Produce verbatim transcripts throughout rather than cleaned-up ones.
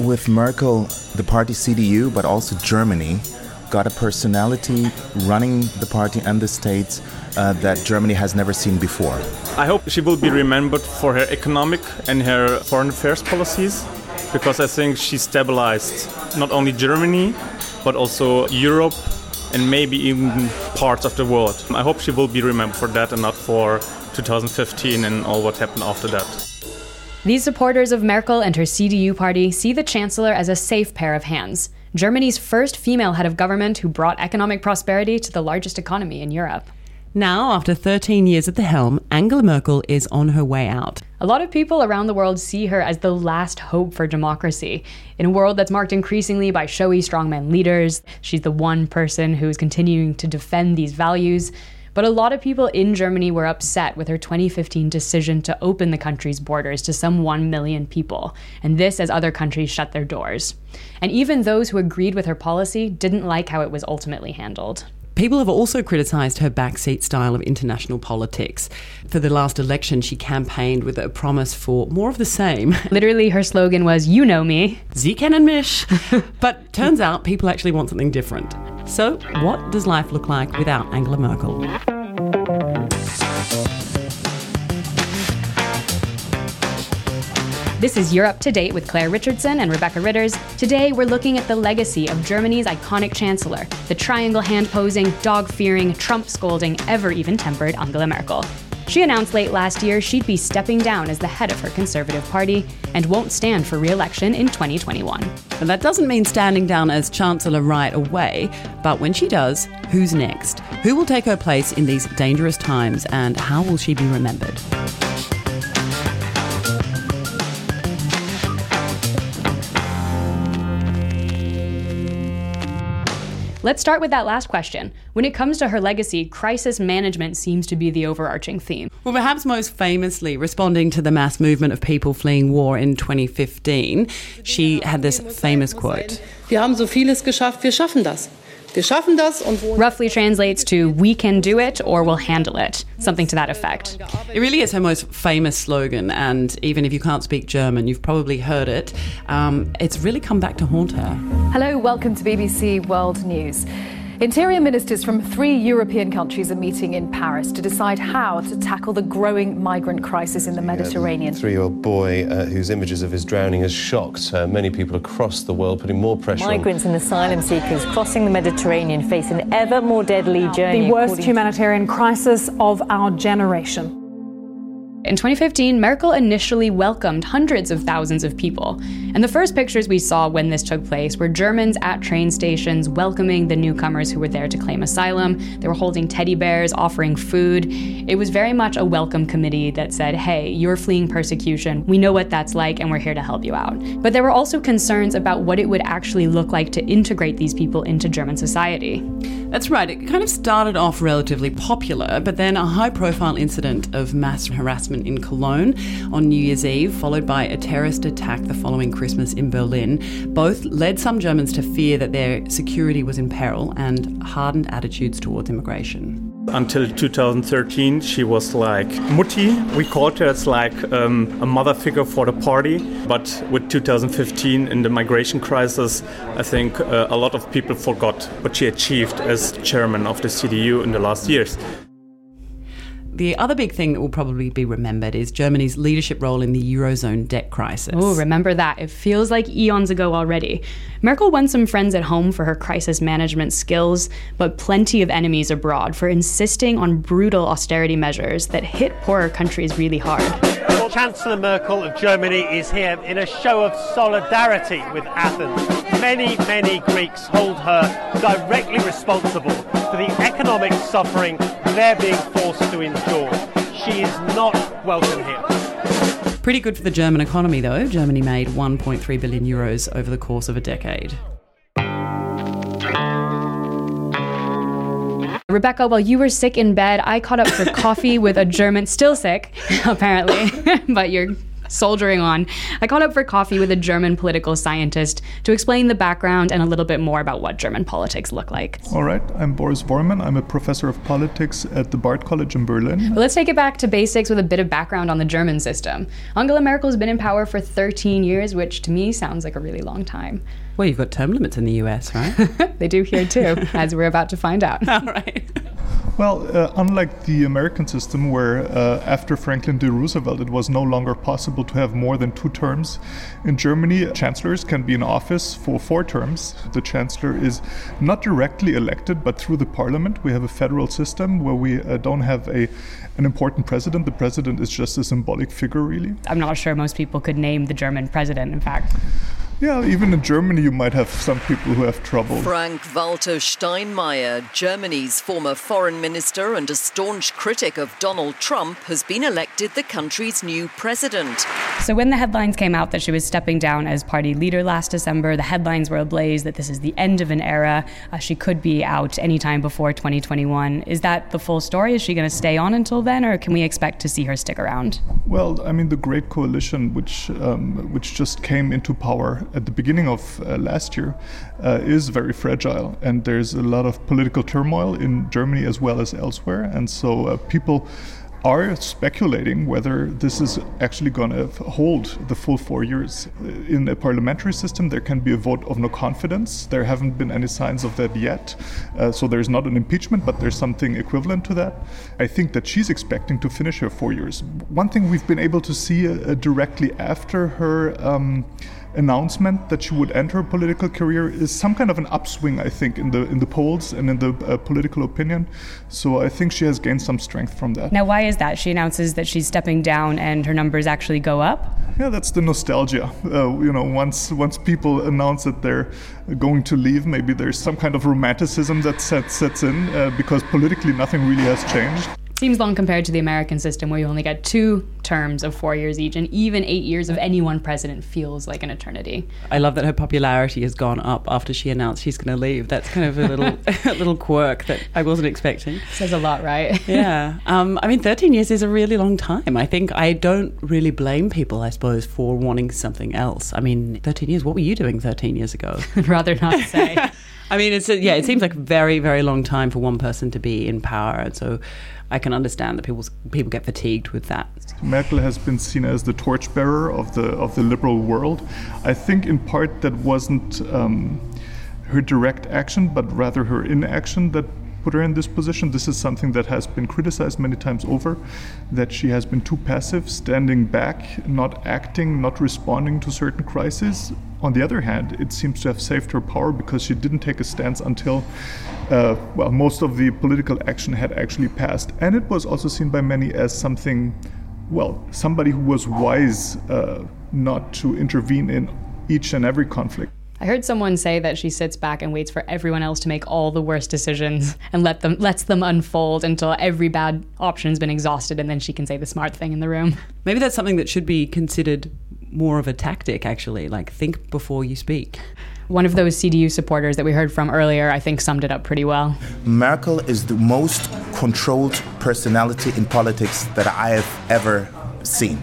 With Merkel, the party C D U, but also Germany, got a personality running the party and the states uh, that Germany has never seen before. I hope she will be remembered for her economic and her foreign affairs policies, because I think she stabilized not only Germany, but also Europe and maybe even parts of the world. I hope she will be remembered for that and not for two thousand fifteen and all what happened after that. These supporters of Merkel and her C D U party see the chancellor as a safe pair of hands. Germany's first female head of government who brought economic prosperity to the largest economy in Europe. Now, after thirteen years at the helm, Angela Merkel is on her way out. A lot of people around the world see her as the last hope for democracy. In a world that's marked increasingly by showy strongman leaders, she's the one person who is continuing to defend these values. But a lot of people in Germany were upset with her twenty fifteen decision to open the country's borders to some one million people, and this as other countries shut their doors. And even those who agreed with her policy didn't like how it was ultimately handled. People have also criticised her backseat style of international politics. For the last election, she campaigned with a promise for more of the same. Literally, her slogan was, "You know me. Sie kennen mich." But turns out people actually want something different. So what does life look like without Angela Merkel? This is Europe to Date with Claire Richardson and Rebecca Ritters. Today, we're looking at the legacy of Germany's iconic chancellor, the triangle hand-posing, dog-fearing, Trump-scolding, ever-even-tempered Angela Merkel. She announced late last year she'd be stepping down as the head of her Conservative Party and won't stand for re-election in twenty twenty-one. But that doesn't mean standing down as chancellor right away. But when she does, who's next? Who will take her place in these dangerous times, and how will she be remembered? Let's start with that last question. When it comes to her legacy, crisis management seems to be the overarching theme. Well, perhaps most famously, responding to the mass movement of people fleeing war in twenty fifteen, she had this famous quote. Wir haben so vieles geschafft, wir schaffen das. Wir schaffen das und roughly translates to, "We can do it," or "We'll handle it," something to that effect. It really is her most famous slogan, and even if you can't speak German, you've probably heard it. Um, it's really come back to haunt her. Hello, welcome to B B C World News. Interior ministers from three European countries are meeting in Paris to decide how to tackle the growing migrant crisis in the Mediterranean. A three-year-old boy uh, whose images of his drowning has shocked uh, many people across the world, putting more pressure migrants on... and asylum seekers crossing the Mediterranean face an ever more deadly journey. The worst humanitarian to... crisis of our generation. In twenty fifteen, Merkel initially welcomed hundreds of thousands of people. And the first pictures we saw when this took place were Germans at train stations welcoming the newcomers who were there to claim asylum. They were holding teddy bears, offering food. It was very much a welcome committee that said, "Hey, you're fleeing persecution. We know what that's like, and we're here to help you out." But there were also concerns about what it would actually look like to integrate these people into German society. That's right. It kind of started off relatively popular, but then a high-profile incident of mass harassment in Cologne on New Year's Eve, followed by a terrorist attack the following Christmas in Berlin, both led some Germans to fear that their security was in peril and hardened attitudes towards immigration. Until two thousand thirteen, she was like Mutti. We called her as like um, a mother figure for the party. But with two thousand fifteen and the migration crisis, I think uh, a lot of people forgot what she achieved as chairman of the C D U in the last years. The other big thing that will probably be remembered is Germany's leadership role in the Eurozone debt crisis. Oh, remember that. It feels like eons ago already. Merkel won some friends at home for her crisis management skills, but plenty of enemies abroad for insisting on brutal austerity measures that hit poorer countries really hard. Chancellor Merkel of Germany is here in a show of solidarity with Athens. Many, many Greeks hold her directly responsible for the economic suffering they're being forced to endure. She is not welcome here. Pretty good for the German economy, though. Germany made one point three billion euros over the course of a decade. Rebecca, while you were sick in bed, I caught up for coffee with a German, still sick, apparently, but you're soldiering on, I caught up for coffee with a German political scientist to explain the background and a little bit more about what German politics look like. All right, I'm Boris Vormann. I'm a professor of politics at the Bard College in Berlin. But let's take it back to basics with a bit of background on the German system. Angela Merkel has been in power for thirteen years, which to me sounds like a really long time. Well, you've got term limits in the U S, right? They do here too, as we're about to find out. All right. Well, uh, unlike the American system, where uh, after Franklin D. Roosevelt it was no longer possible to have more than two terms, in Germany chancellors can be in office for four terms. The chancellor is not directly elected, but through the parliament. We have a federal system where we uh, don't have a an important president. The president is just a symbolic figure, really. I'm not sure most people could name the German president, in fact. Yeah, even in Germany you might have some people who have trouble. Frank-Walter Steinmeier, Germany's former foreign minister and a staunch critic of Donald Trump, has been elected the country's new president. So when the headlines came out that she was stepping down as party leader last December, the headlines were ablaze that this is the end of an era. Uh, she could be out anytime before twenty twenty-one. Is that the full story? Is she going to stay on until then, or can we expect to see her stick around? Well, I mean, the Great Coalition, which, um, which just came into power at the beginning of uh, last year uh, is very fragile, and there's a lot of political turmoil in Germany as well as elsewhere, and so uh, people are speculating whether this is actually going to hold the full four years. In a parliamentary system, there can be a vote of no confidence. There haven't been any signs of that yet. Uh, so there's not an impeachment, but there's something equivalent to that. I think that she's expecting to finish her four years. One thing we've been able to see uh, directly after her um, announcement that she would end her political career is some kind of an upswing, I think, in the in the polls and in the uh, political opinion. So I think she has gained some strength from that. Now, why is that? She announces that she's stepping down and her numbers actually go up? Yeah, that's the nostalgia. Uh, you know, once once people announce that they're going to leave, maybe there's some kind of romanticism that sets, sets in uh, because politically nothing really has changed. Seems long compared to the American system, where you only get two terms of four years each, and even eight years of any one president feels like an eternity. I love that her popularity has gone up after she announced she's going to leave. That's kind of a little a little quirk that I wasn't expecting. Says a lot, right? Yeah. Um, I mean, thirteen years is a really long time. I think I don't really blame people, I suppose, for wanting something else. I mean, thirteen years, what were you doing thirteen years ago? I'd rather not say. I mean, it's a, yeah, it seems like a very, very long time for one person to be in power. And so I can understand that people people get fatigued with that. Merkel has been seen as the torchbearer of the of the liberal world. I think in part that wasn't um, her direct action, but rather her inaction that put her in this position. This is something that has been criticized many times over, that she has been too passive, standing back, not acting, not responding to certain crises. On the other hand, it seems to have saved her power because she didn't take a stance until uh, well, most of the political action had actually passed. And it was also seen by many as something, well, somebody who was wise uh, not to intervene in each and every conflict. I heard someone say that she sits back and waits for everyone else to make all the worst decisions and let them lets them unfold until every bad option's been exhausted, and then she can say the smart thing in the room. Maybe that's something that should be considered more of a tactic, actually, like think before you speak. One of those C D U supporters that we heard from earlier, I think, summed it up pretty well. Merkel is the most controlled personality in politics that I have ever seen.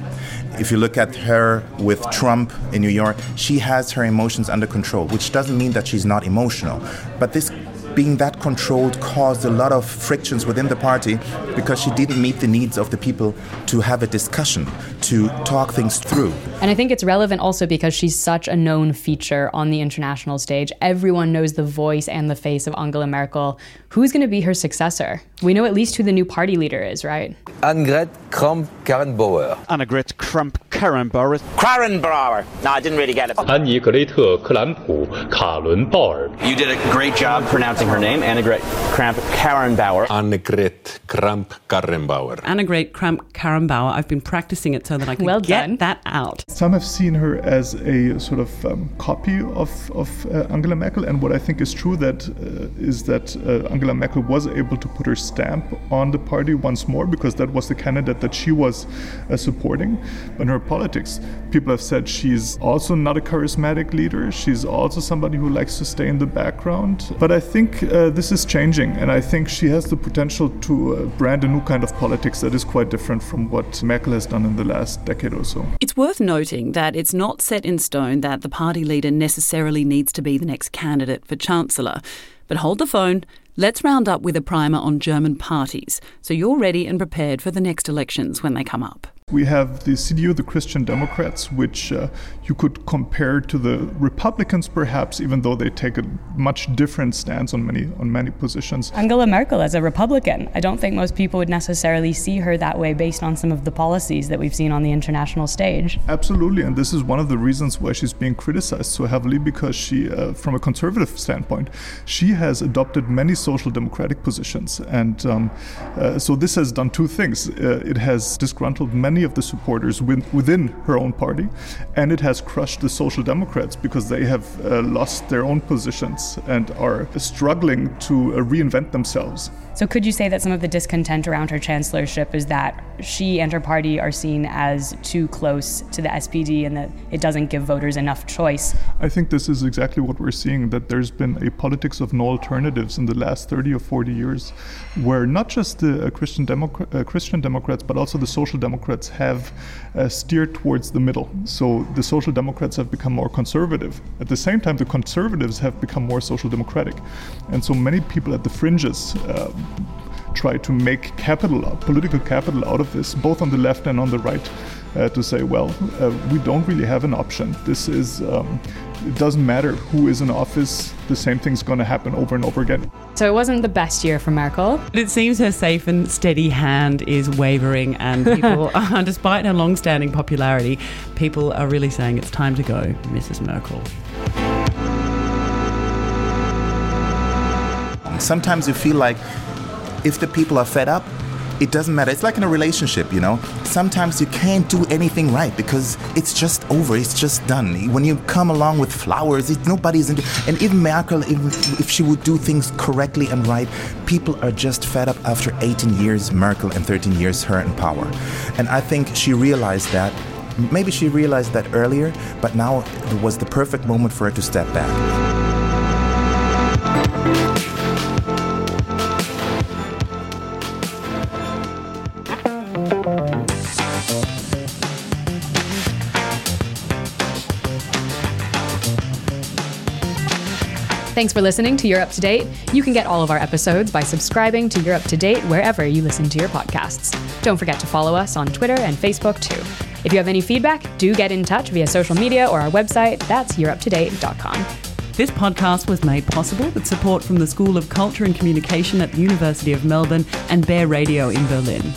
If you look at her with Trump in New York, she has her emotions under control, which doesn't mean that she's not emotional. But this being that controlled caused a lot of frictions within the party because she didn't meet the needs of the people to have a discussion, to talk things through. And I think it's relevant also because she's such a known feature on the international stage. Everyone knows the voice and the face of Angela Merkel. Who's going to be her successor? We know at least who the new party leader is, right? Annegret Kramp-Karrenbauer. Annegret Kramp-Karrenbauer. Karrenbauer. No, I didn't really get it. Annegret Kramp-Karrenbauer. You did a great job pronouncing her name, Annegret Kramp-Karrenbauer. Annegret Kramp-Karrenbauer. Annegret Kramp-Karrenbauer. I've been practicing it so that I can well get done. that out. Some have seen her as a sort of um, copy of, of uh, Angela Merkel, and what I think is true that uh, is that uh, Angela Merkel was able to put her stamp on the party once more because that was the candidate that she was uh, supporting. But her politics. People have said she's also not a charismatic leader. She's also somebody who likes to stay in the background. But I think uh, this is changing, and I think she has the potential to uh, brand a new kind of politics that is quite different from what Merkel has done in the last decade or so. It's worth noting that it's not set in stone that the party leader necessarily needs to be the next candidate for Chancellor. But hold the phone. Let's round up with a primer on German parties, so you're ready and prepared for the next elections when they come up. We have the C D U, the Christian Democrats, which uh, you could compare to the Republicans, perhaps, even though they take a much different stance on many on many positions. Angela Merkel as a Republican. I don't think most people would necessarily see her that way based on some of the policies that we've seen on the international stage. Absolutely, and this is one of the reasons why she's being criticized so heavily, because she, uh, from a conservative standpoint, she has adopted many social democratic positions. And um, uh, so this has done two things. Uh, it has disgruntled many of the supporters within her own party, and it has crushed the Social Democrats because they have uh, lost their own positions and are struggling to uh, reinvent themselves. So could you say that some of the discontent around her chancellorship is that she and her party are seen as too close to the S P D and that it doesn't give voters enough choice? I think this is exactly what we're seeing, that there's been a politics of no alternatives in the last thirty or forty years, where not just the uh, Christian, Demo- uh, Christian Democrats, but also the Social Democrats have uh, steered towards the middle. So the Social Democrats have become more conservative. At the same time, the conservatives have become more social democratic. And so many people at the fringes uh, try to make capital, political capital out of this, both on the left and on the right, uh, to say, well, uh, we don't really have an option. This is, um, it doesn't matter who is in office, the same thing's going to happen over and over again. So it wasn't the best year for Merkel. But it seems her safe and steady hand is wavering, and people, are, despite her long-standing popularity, people are really saying it's time to go, Missus Merkel. Sometimes you feel like if the people are fed up, it doesn't matter. It's like in a relationship, you know. Sometimes you can't do anything right because it's just over. It's just done. When you come along with flowers, it, nobody's into. And even Merkel, even if she would do things correctly and right, people are just fed up after eighteen years, Merkel, and thirteen years, her in power. And I think she realized that. Maybe she realized that earlier, but now it was the perfect moment for her to step back. Thanks for listening to You're Up to Date. You can get all of our episodes by subscribing to You're Up to Date wherever you listen to your podcasts. Don't forget to follow us on Twitter and Facebook too. If you have any feedback, do get in touch via social media or our website. That's you're up to date dot com. This podcast was made possible with support from the School of Culture and Communication at the University of Melbourne and Bear Radio in Berlin.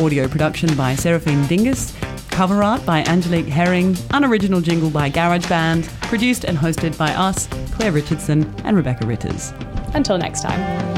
Audio production by Seraphine Dingus. Cover art by Angelique Herring, unoriginal jingle by GarageBand, produced and hosted by us, Claire Richardson and Rebecca Ritters. Until next time.